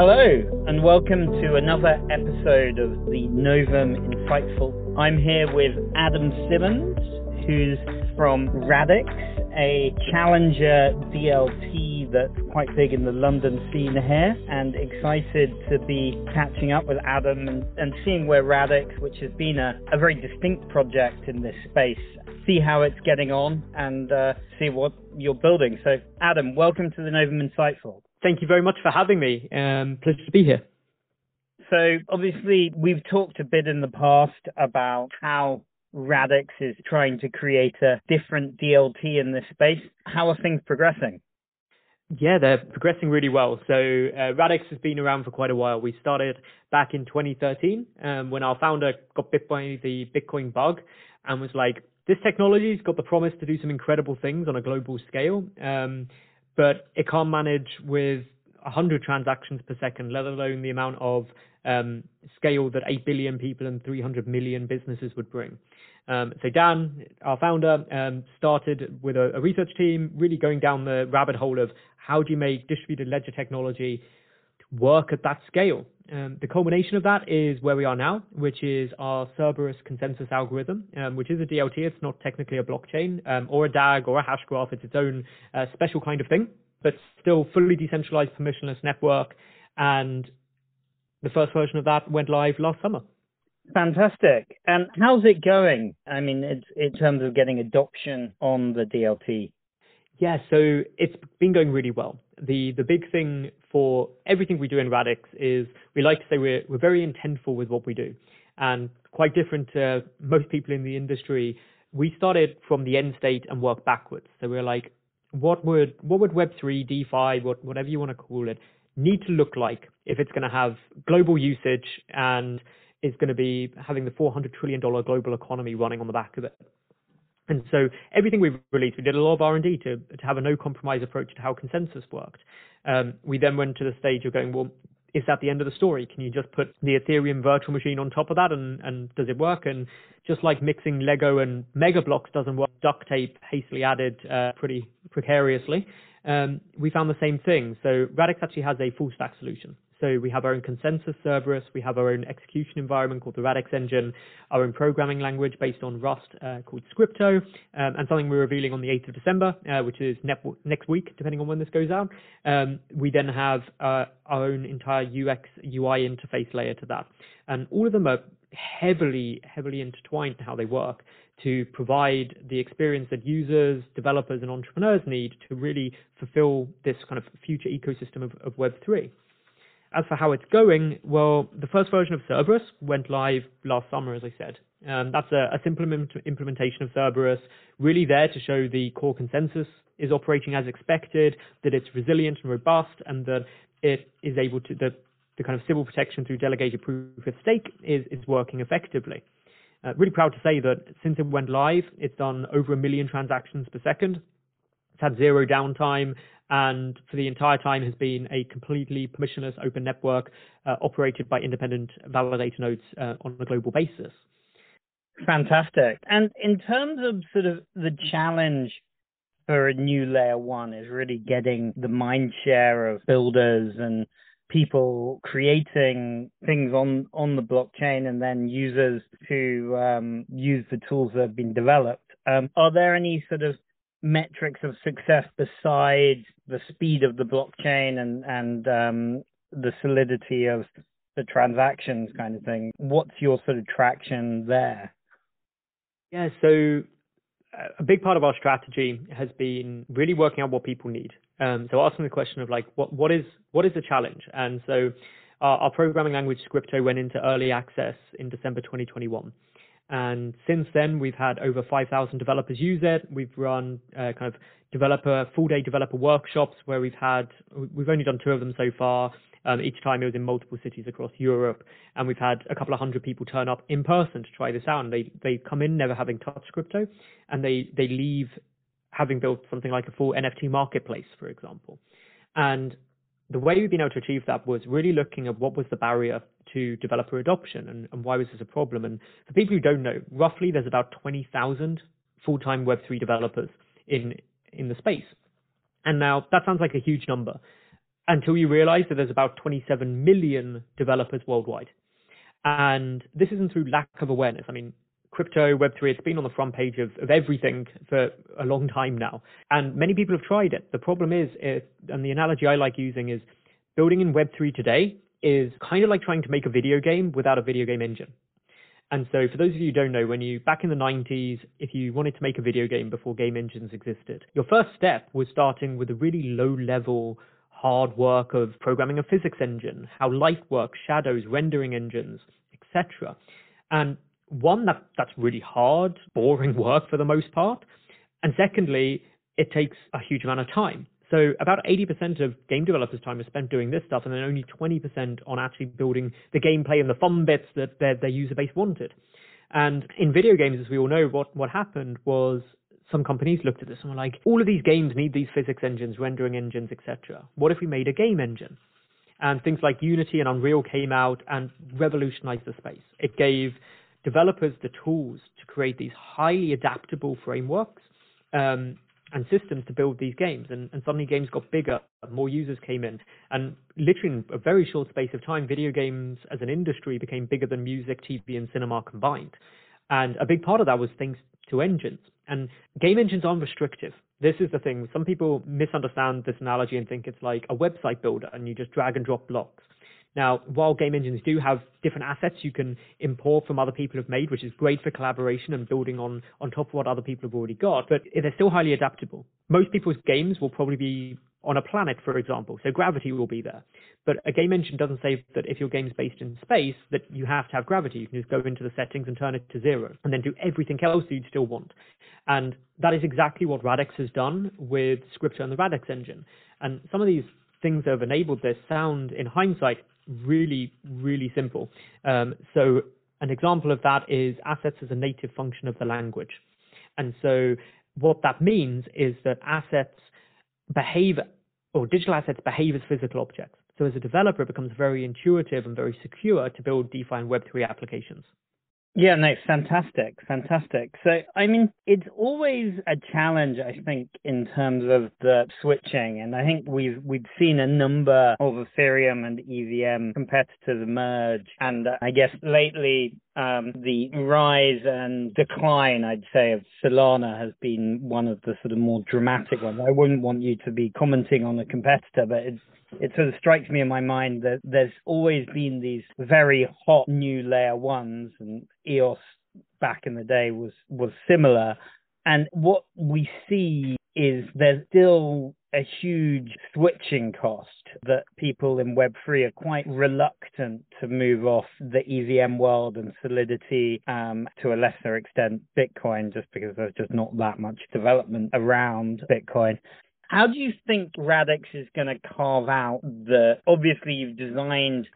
Hello, and welcome to another episode of the Novum Insightful. I'm here with Adam Simmons, who's from Radix, a challenger DLT that's quite big in the London scene here, and excited to be catching up with Adam and seeing where Radix, which has been a very distinct project in this space, see how it's getting on and see what you're building. So Adam, welcome to the Novum Insightful. Thank you very much for having me. Pleasure to be here. So obviously, we've talked a bit in the past about how Radix is trying to create a different DLT in this space. How are things progressing? Yeah, they're progressing really well. So Radix has been around for quite a while. We started back in 2013 when our founder got bit by the Bitcoin bug and was like, this technology's got the promise to do some incredible things on a global scale. But it can't manage with 100 transactions per second, let alone the amount of scale that 8 billion people and 300 million businesses would bring. So Dan, our founder, started with a research team, really going down the rabbit hole of how do you make distributed ledger technology work at that scale? The culmination of that is where we are now, which is our Cerberus consensus algorithm, which is a DLT. It's not technically a blockchain or a DAG or a hash graph. It's its own special kind of thing, but still fully decentralized permissionless network. And the first version of that went live last summer. Fantastic. And how's it going? I mean, it's in terms of getting adoption on the DLT. Yeah, so it's been going really well. The big thing for everything we do in Radix is we like to say we're very intentful with what we do, and quite different to most people in the industry. We started from the end state and worked backwards. So we're like, what would Web3, DeFi, whatever you want to call it, need to look like if it's going to have global usage and is going to be having the $400 trillion global economy running on the back of it. And so everything we've released, we did a lot of R&D to have a no-compromise approach to how consensus worked. We then went to the stage of going, well, is that the end of the story? Can you just put the Ethereum virtual machine on top of that and does it work? And just like mixing Lego and Mega Blocks doesn't work, duct tape hastily added pretty precariously, we found the same thing. So Radix actually has a full-stack solution. So we have our own consensus Cerberus, we have our own execution environment called the Radix engine, our own programming language based on Rust called Scripto, and something we're revealing on the 8th of December, which is next week, depending on when this goes out. We then have our own entire UX, UI interface layer to that. And all of them are heavily, heavily intertwined in how they work to provide the experience that users, developers, and entrepreneurs need to really fulfill this kind of future ecosystem of Web3. As for how it's going, well, the first version of Cerberus went live last summer, as I said. That's a simple implementation of Cerberus, really there to show the core consensus is operating as expected, that it's resilient and robust, and that it is able to, the kind of civil protection through delegated proof of stake is working effectively. Really proud to say that since it went live, it's done over 1 million transactions per second. It's had zero downtime, and for the entire time has been a completely permissionless open network operated by independent validator nodes on a global basis. Fantastic. And in terms of sort of the challenge for a new layer one is really getting the mind share of builders and people creating things on the blockchain and then users who use the tools that have been developed. Are there any sort of metrics of success besides the speed of the blockchain and the solidity of the transactions kind of thing? What's your sort of traction there? Yeah, so a big part of our strategy has been really working out what people need. So asking the question of like, what is the challenge? And so our programming language Scripto went into early access in December 2021. And since then, we've had over 5,000 developers use it. We've run kind of full-day developer workshops where we've only done 2 of them so far. Each time it was in multiple cities across Europe. And we've had a couple of hundred people turn up in person to try this out. And they come in never having touched Scripto, and they leave having built something like a full NFT marketplace, for example. And the way we've been able to achieve that was really looking at what was the barrier to developer adoption and why was this a problem. And for people who don't know, roughly there's about 20,000 full-time Web3 developers in the space. And now that sounds like a huge number. until you realize that there's about 27 million developers worldwide. And this isn't through lack of awareness. I mean, crypto, Web3, it's been on the front page of everything for a long time now. And many people have tried it. The problem is, and the analogy I like using is, building in Web3 today is kind of like trying to make a video game without a video game engine. And so for those of you who don't know, when you back in the 90s, if you wanted to make a video game before game engines existed, your first step was starting with a really low level hard work of programming a physics engine, how light works, shadows, rendering engines, etc. And one, that's really hard, boring work for the most part. And secondly, it takes a huge amount of time. So about 80% of game developers' time is spent doing this stuff, and then only 20% on actually building the gameplay and the fun bits that their user base wanted. And in video games, as we all know, what happened was some companies looked at this and were like, all of these games need these physics engines, rendering engines, etc. What if we made a game engine? And things like Unity and Unreal came out and revolutionized the space. It gave developers the tools to create these highly adaptable frameworks and systems to build these games. And suddenly games got bigger, more users came in. And literally in a very short space of time, video games as an industry became bigger than music, TV, and cinema combined. And a big part of that was thanks to engines. And game engines aren't restrictive. This is the thing. Some people misunderstand this analogy and think it's like a website builder and you just drag and drop blocks. Now, while game engines do have different assets you can import from other people have made, which is great for collaboration and building on top of what other people have already got, but they're still highly adaptable. Most people's games will probably be on a planet, for example, so gravity will be there. But a game engine doesn't say that if your game's based in space, that you have to have gravity. You can just go into the settings and turn it to zero and then do everything else you'd still want. And that is exactly what Radix has done with Scripto and the Radix engine. And some of these things that have enabled this sound, in hindsight, really, really simple. So an example of that is assets as a native function of the language. And so what that means is that assets behave, or digital assets behave as physical objects. So as a developer, it becomes very intuitive and very secure to build DeFi and Web3 applications. Yeah, no, fantastic, fantastic. So, I mean, it's always a challenge, I think, in terms of the switching. And I think we've seen a number of Ethereum and EVM competitors emerge. And I guess lately, the rise and decline, I'd say, of Solana has been one of the sort of more dramatic ones. I wouldn't want you to be commenting on a competitor, but it sort of strikes me in my mind that there's always been these very hot new layer ones, and EOS back in the day was similar. And what we see is there's still a huge switching cost that people in Web3 are quite reluctant to move off the EVM world and Solidity, to a lesser extent Bitcoin, just because there's just not that much development around Bitcoin. How do you think Radix is going to carve out obviously you've designed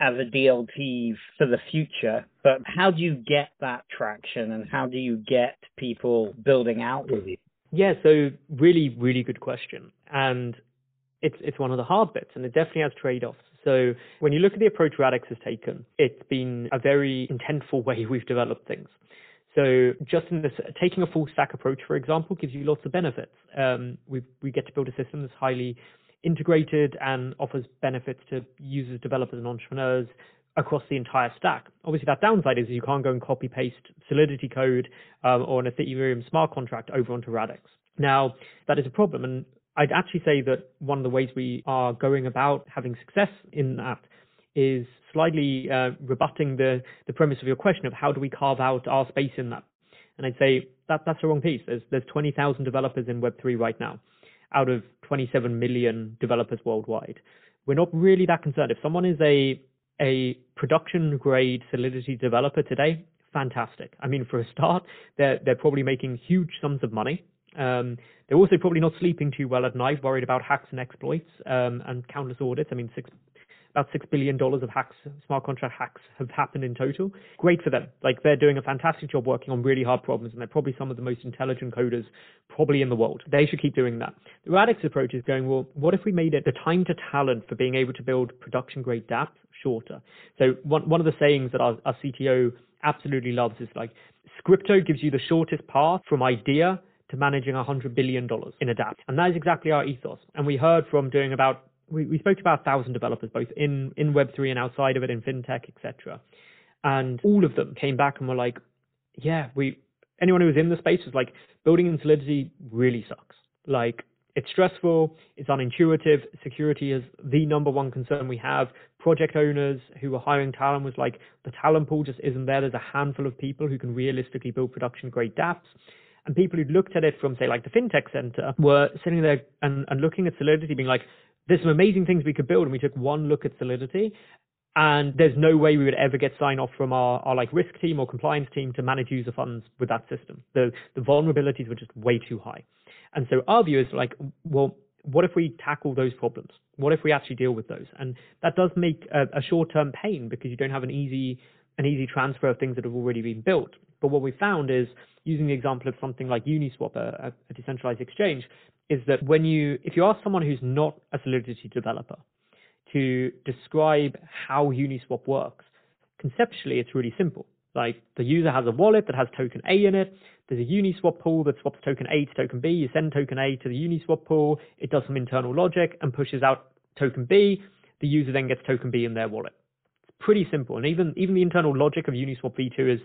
as a DLT for the future, but how do you get that traction and how do you get people building out with you? Yeah, so really, really good question. And it's one of the hard bits, and it definitely has trade-offs. So when you look at the approach Radix has taken, it's been a very intentful way we've developed things. So just in this, taking a full stack approach, for example, gives you lots of benefits. We get to build a system that's highly integrated and offers benefits to users, developers, and entrepreneurs across the entire stack. Obviously, that downside is you can't go and copy paste Solidity code or an Ethereum smart contract over onto Radix. Now, that is a problem. And I'd actually say that one of the ways we are going about having success in that is slightly rebutting the premise of your question of how do we carve out our space in that. And I'd say that's the wrong piece. There's 20,000 developers in Web3 right now, out of 27 million developers worldwide. We're not really that concerned. If someone is a production-grade Solidity developer today, fantastic. I mean, for a start, they're probably making huge sums of money. They're also probably not sleeping too well at night, worried about hacks and exploits and countless audits. I mean, about $6 billion of hacks, smart contract hacks, have happened in total. Great for them. Like, they're doing a fantastic job working on really hard problems, and they're probably some of the most intelligent coders probably in the world. They should keep doing that. The Radix approach is going, well, what if we made it the time to talent for being able to build production-grade dApps shorter? So one of the sayings that our CTO absolutely loves is, like, Scripto gives you the shortest path from idea to managing $100 billion in a dApp. And that is exactly our ethos. And we heard from doing about we spoke to about 1,000 developers, both in Web3 and outside of it, in fintech, etc. And all of them came back and were like, yeah, anyone who was in the space was like, building in Solidity really sucks. Like, it's stressful, it's unintuitive, security is the #1 concern we have. Project owners who were hiring talent was like, the talent pool just isn't there. There's a handful of people who can realistically build production-grade dApps. And people who looked at it from, say, like the fintech center were sitting there and looking at Solidity being like, there's some amazing things we could build. And we took one look at Solidity, and there's no way we would ever get sign off from our like risk team or compliance team to manage user funds with that system. The vulnerabilities were just way too high. And so our view is like, well, what if we tackle those problems? What if we actually deal with those? And that does make a short-term pain, because you don't have an easy transfer of things that have already been built. But what we found is, using the example of something like Uniswap, a decentralized exchange, is that if you ask someone who's not a Solidity developer to describe how Uniswap works, conceptually it's really simple. Like, the user has a wallet that has token A in it. There's a Uniswap pool that swaps token A to token B. You send token A to the Uniswap pool. It does some internal logic and pushes out token B. The user then gets token B in their wallet. It's pretty simple. And even the internal logic of Uniswap V2 is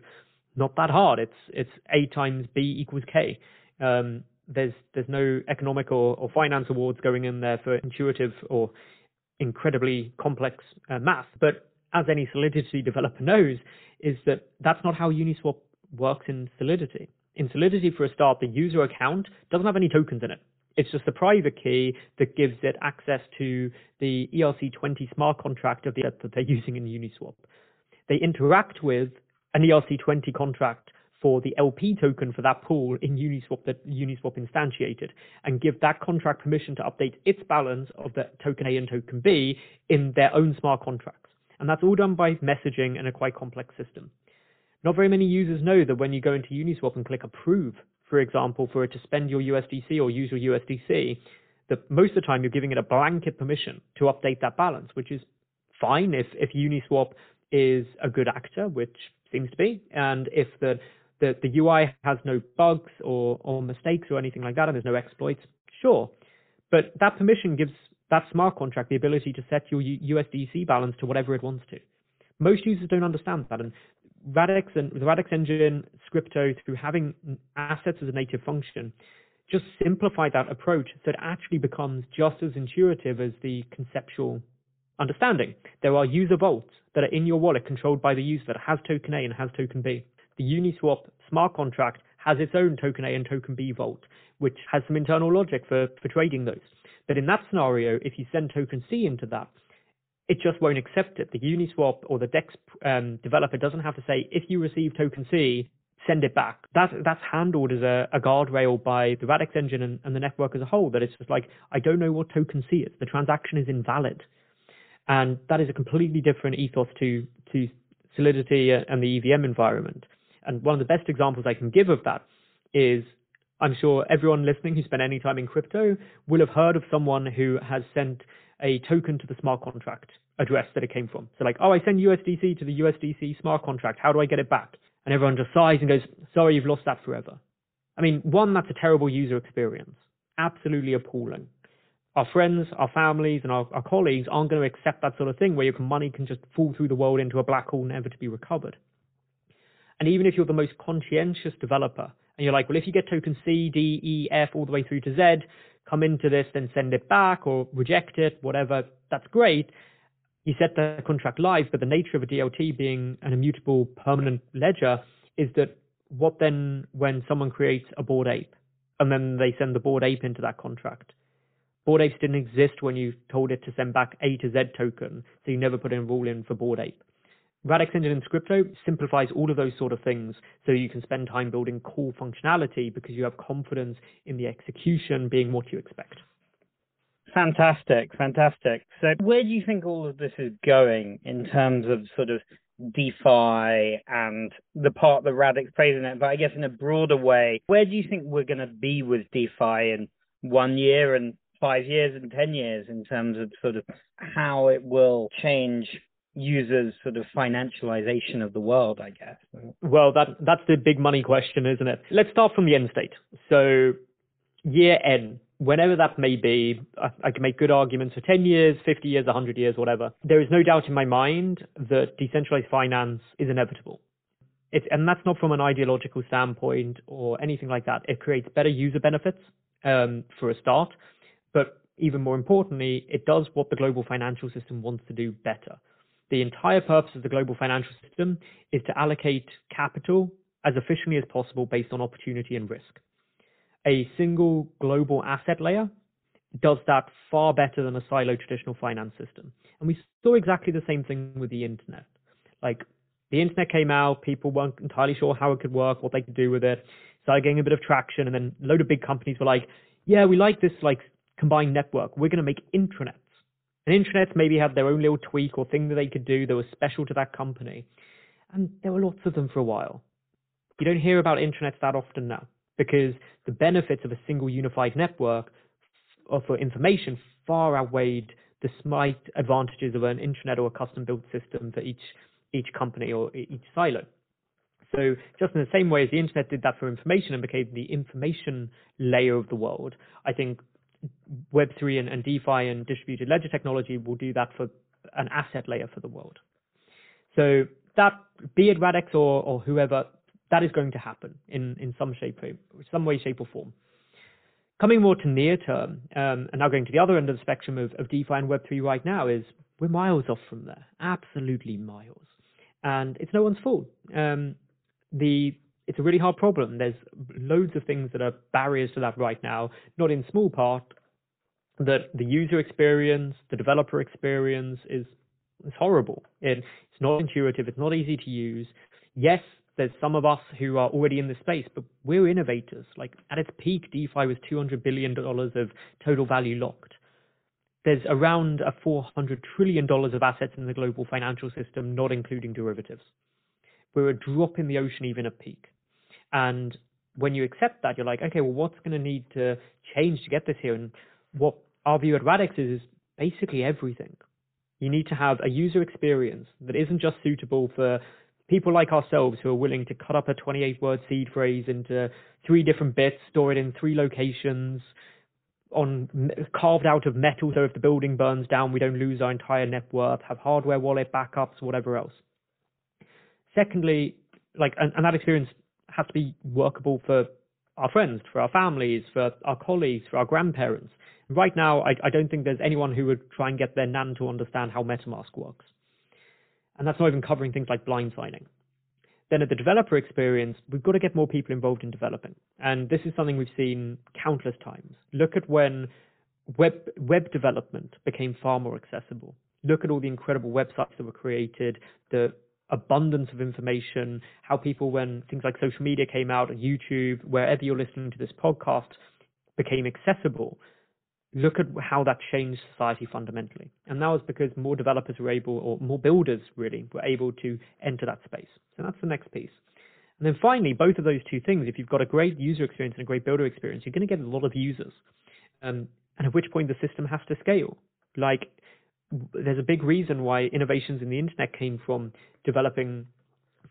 not that hard. It's A times B equals K. There's no economic or finance awards going in there for intuitive or incredibly complex math. But as any Solidity developer knows, is that that's not how Uniswap works in Solidity. In Solidity, for a start, the user account doesn't have any tokens in it. It's just the private key that gives it access to the ERC-20 smart contract of that they're using in Uniswap. They interact with an ERC-20 contract for the LP token for that pool in Uniswap that Uniswap instantiated, and give that contract permission to update its balance of the token A and token B in their own smart contracts. And that's all done by messaging in a quite complex system. Not very many users know that when you go into Uniswap and click approve, for example, for it to spend your USDC or use your USDC, that most of the time you're giving it a blanket permission to update that balance, which is fine if Uniswap is a good actor, which seems to be, and if the UI has no bugs or mistakes or anything like that, and there's no exploits, sure. But that permission gives that smart contract the ability to set your USDC balance to whatever it wants to. Most users don't understand that, and Radix and the Radix engine, Scripto, through having assets as a native function, just simplify that approach so it actually becomes just as intuitive as the conceptual understanding. There are user vaults that are in your wallet controlled by the user that has token A and has token B. The Uniswap smart contract has its own token A and token B vault, which has some internal logic for trading those. But in that scenario, if you send token C into that, it just won't accept it. The Uniswap or the DEX developer doesn't have to say, if you receive token C, send it back. That's handled as a guardrail by the Radix engine and the network as a whole, that it's just like, I don't know what token C is. The transaction is invalid. And that is a completely different ethos to Solidity and the EVM environment. And one of the best examples I can give of that is, I'm sure everyone listening who spent any time in crypto will have heard of someone who has sent a token to the smart contract address that it came from. So like, oh, I send USDC to the USDC smart contract. How do I get it back? And everyone just sighs and goes, sorry, you've lost that forever. I mean, one, that's a terrible user experience. Absolutely appalling. Our friends, our families, and our colleagues aren't going to accept that sort of thing where your money can just fall through the world into a black hole never to be recovered. And even if you're the most conscientious developer and you're like, well, if you get token C, D, E, F all the way through to Z, come into this, then send it back or reject it, whatever, that's great. You set the contract live, but the nature of a DLT being an immutable permanent ledger is that what then when someone creates a Bored Ape and then they send the Bored Ape into that contract? Bored Apes didn't exist when you told it to send back A to Z token, so you never put a rule in for Bored Ape. Radix engine and Scripto simplifies all of those sort of things so you can spend time building cool functionality because you have confidence in the execution being what you expect. Fantastic, fantastic. So where do you think all of this is going in terms of sort of DeFi and the part that Radix plays in it? But I guess in a broader way, where do you think we're going to be with DeFi in 1 year and 5 years and 10 years in terms of sort of how it will change users' sort of financialization of the world, I guess? Well, that's the big money question, isn't it? Let's start from the end state. So year N, whenever that may be, I can make good arguments for 10 years, 50 years, 100 years, whatever. There is no doubt in my mind that decentralized finance is inevitable. And that's not from an ideological standpoint or anything like that. It creates better user benefits for a start, but even more importantly, it does what the global financial system wants to do better. The entire purpose of the global financial system is to allocate capital as efficiently as possible based on opportunity and risk. A single global asset layer does that far better than a silo traditional finance system. And we saw exactly the same thing with the internet. Like, the internet came out, people weren't entirely sure how it could work, what they could do with it, started getting a bit of traction, and then a load of big companies were like, yeah, we like this combined network. We're going to make intranets. And intranets maybe had their own little tweak or thing that they could do that was special to that company. And there were lots of them for a while. You don't hear about intranets that often now, because the benefits of a single unified network for information far outweighed the slight advantages of an intranet or a custom-built system for each company or each silo. So just in the same way as the internet did that for information and became the information layer of the world, I think Web3 and DeFi and distributed ledger technology will do that for an asset layer for the world. So that, be it Radix or whoever, that is going to happen in some way, shape, or form. Coming more to near term, and now going to the other end of the spectrum of DeFi and Web3 right now, is we're miles off from there, absolutely miles. And it's no one's fault. It's a really hard problem. There's loads of things that are barriers to that right now, not in small part that the user experience, the developer experience is horrible. It's not intuitive. It's not easy to use. Yes, there's some of us who are already in this space, but we're innovators. Like, at its peak, DeFi was $200 billion of total value locked. There's around $400 trillion of assets in the global financial system, not including derivatives. We're a drop in the ocean, even at peak. And when you accept that, you're like, okay, well, what's going to need to change to get this here? And what our view at Radix is basically everything. You need to have a user experience that isn't just suitable for people like ourselves who are willing to cut up a 28-word seed phrase into 3 different bits, store it in 3 locations, carved out of metal, so if the building burns down, we don't lose our entire net worth, have hardware wallet backups, whatever else. Secondly, and that experience has to be workable for our friends, for our families, for our colleagues, for our grandparents. Right now, I don't think there's anyone who would try and get their nan to understand how MetaMask works. And that's not even covering things like blind signing. Then at the developer experience, we've got to get more people involved in developing. And this is something we've seen countless times. Look at when web development became far more accessible. Look at all the incredible websites that were created, the abundance of information, how people, when things like social media came out, YouTube, wherever you're listening to this podcast, became accessible. Look at how that changed society fundamentally. And that was because more developers were able, or more builders really, were able to enter that space. So that's the next piece. And then finally, both of those two things, if you've got a great user experience and a great builder experience, you're going to get a lot of users. And at which point the system has to scale. Like, there's a big reason why innovations in the internet came from developing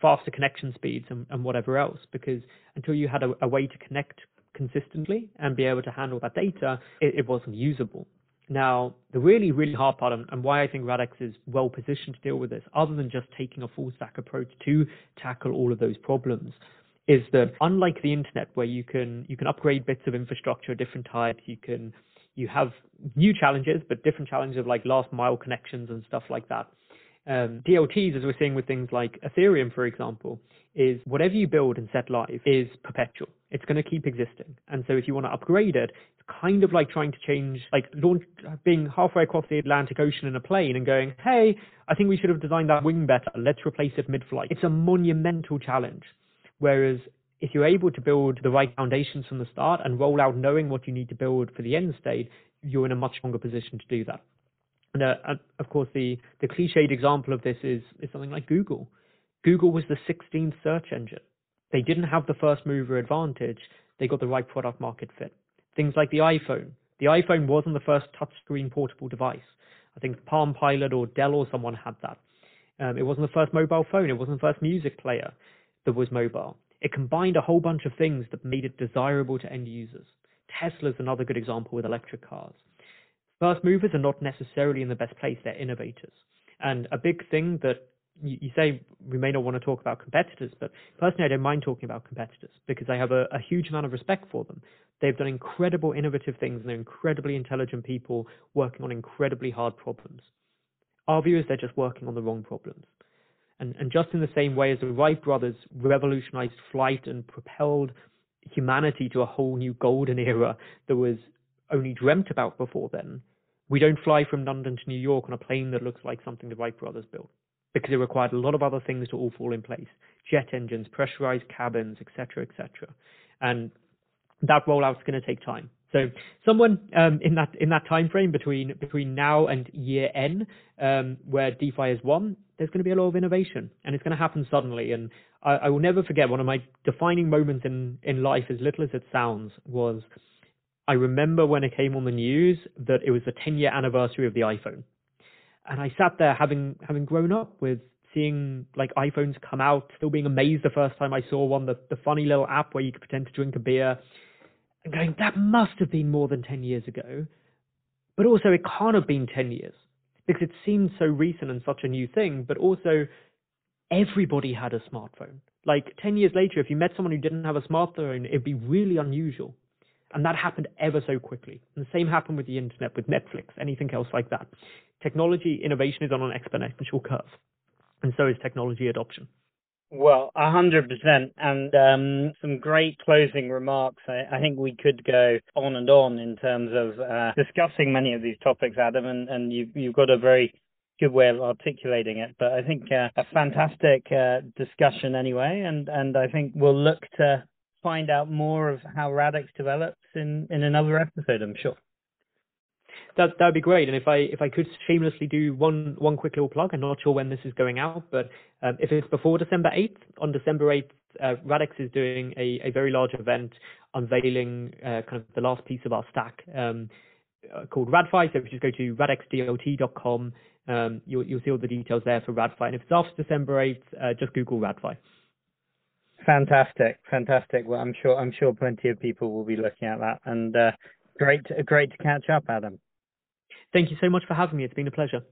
faster connection speeds and whatever else, because until you had a way to connect consistently and be able to handle that data, it wasn't usable. Now, the really, really hard part, and why I think Radix is well positioned to deal with this, other than just taking a full stack approach to tackle all of those problems, is that unlike the internet, where you can upgrade bits of infrastructure of different types, you have new challenges, but different challenges of like last mile connections and stuff like that. DLTs, as we're seeing with things like Ethereum, for example, is whatever you build and set live is perpetual. It's going to keep existing. And so if you want to upgrade it, it's kind of like trying to change, being halfway across the Atlantic Ocean in a plane and going, hey, I think we should have designed that wing better. Let's replace it mid-flight. It's a monumental challenge. Whereas if you're able to build the right foundations from the start and roll out knowing what you need to build for the end state, you're in a much stronger position to do that. And of course, the cliched example of this is something like Google. Google was the 16th search engine. They didn't have the first mover advantage. They got the right product market fit. Things like the iPhone. The iPhone wasn't the first touchscreen portable device. I think Palm Pilot or Dell or someone had that. It wasn't the first mobile phone. It wasn't the first music player that was mobile. It combined a whole bunch of things that made it desirable to end users. Tesla's another good example with electric cars. First movers are not necessarily in the best place, they're innovators. And a big thing that you say we may not want to talk about competitors, but personally I don't mind talking about competitors because I have a huge amount of respect for them. They've done incredible innovative things and they're incredibly intelligent people working on incredibly hard problems. Our view is they're just working on the wrong problems. And just in the same way as the Wright brothers revolutionized flight and propelled humanity to a whole new golden era that was only dreamt about before then, we don't fly from London to New York on a plane that looks like something the Wright brothers built, because it required a lot of other things to all fall in place. Jet engines, pressurized cabins, etc., etc. And that rollout's going to take time. So someone in that time frame between now and year N, where DeFi is one, there's going to be a lot of innovation, and it's going to happen suddenly. And I will never forget one of my defining moments in life, as little as it sounds, was I remember when it came on the news that it was the 10-year anniversary of the iPhone. And I sat there having grown up with seeing like iPhones come out, still being amazed the first time I saw one, the funny little app where you could pretend to drink a beer, and going, that must have been more than 10 years ago. But also it can't have been 10 years because it seemed so recent and such a new thing. But also everybody had a smartphone. Like 10 years later, if you met someone who didn't have a smartphone, it'd be really unusual. And that happened ever so quickly. And the same happened with the internet, with Netflix, anything else like that. Technology innovation is on an exponential curve, and so is technology adoption. Well, 100%. And some great closing remarks. I think we could go on and on in terms of discussing many of these topics, Adam, and you've got a very good way of articulating it. But I think a fantastic discussion anyway, and I think we'll look to find out more of how Radix develops in another episode, I'm sure. That would be great. And if I could shamelessly do one quick little plug, I'm not sure when this is going out, but if it's before December 8th, on December 8th, Radix is doing a very large event unveiling kind of the last piece of our stack called RadFi. So if you just go to radixdlt.com, you'll see all the details there for RadFi. And if it's after December 8th, just Google RadFi. Fantastic. Well, I'm sure plenty of people will be looking at that, and great to catch up, Adam. Thank you so much for having me. It's been a pleasure.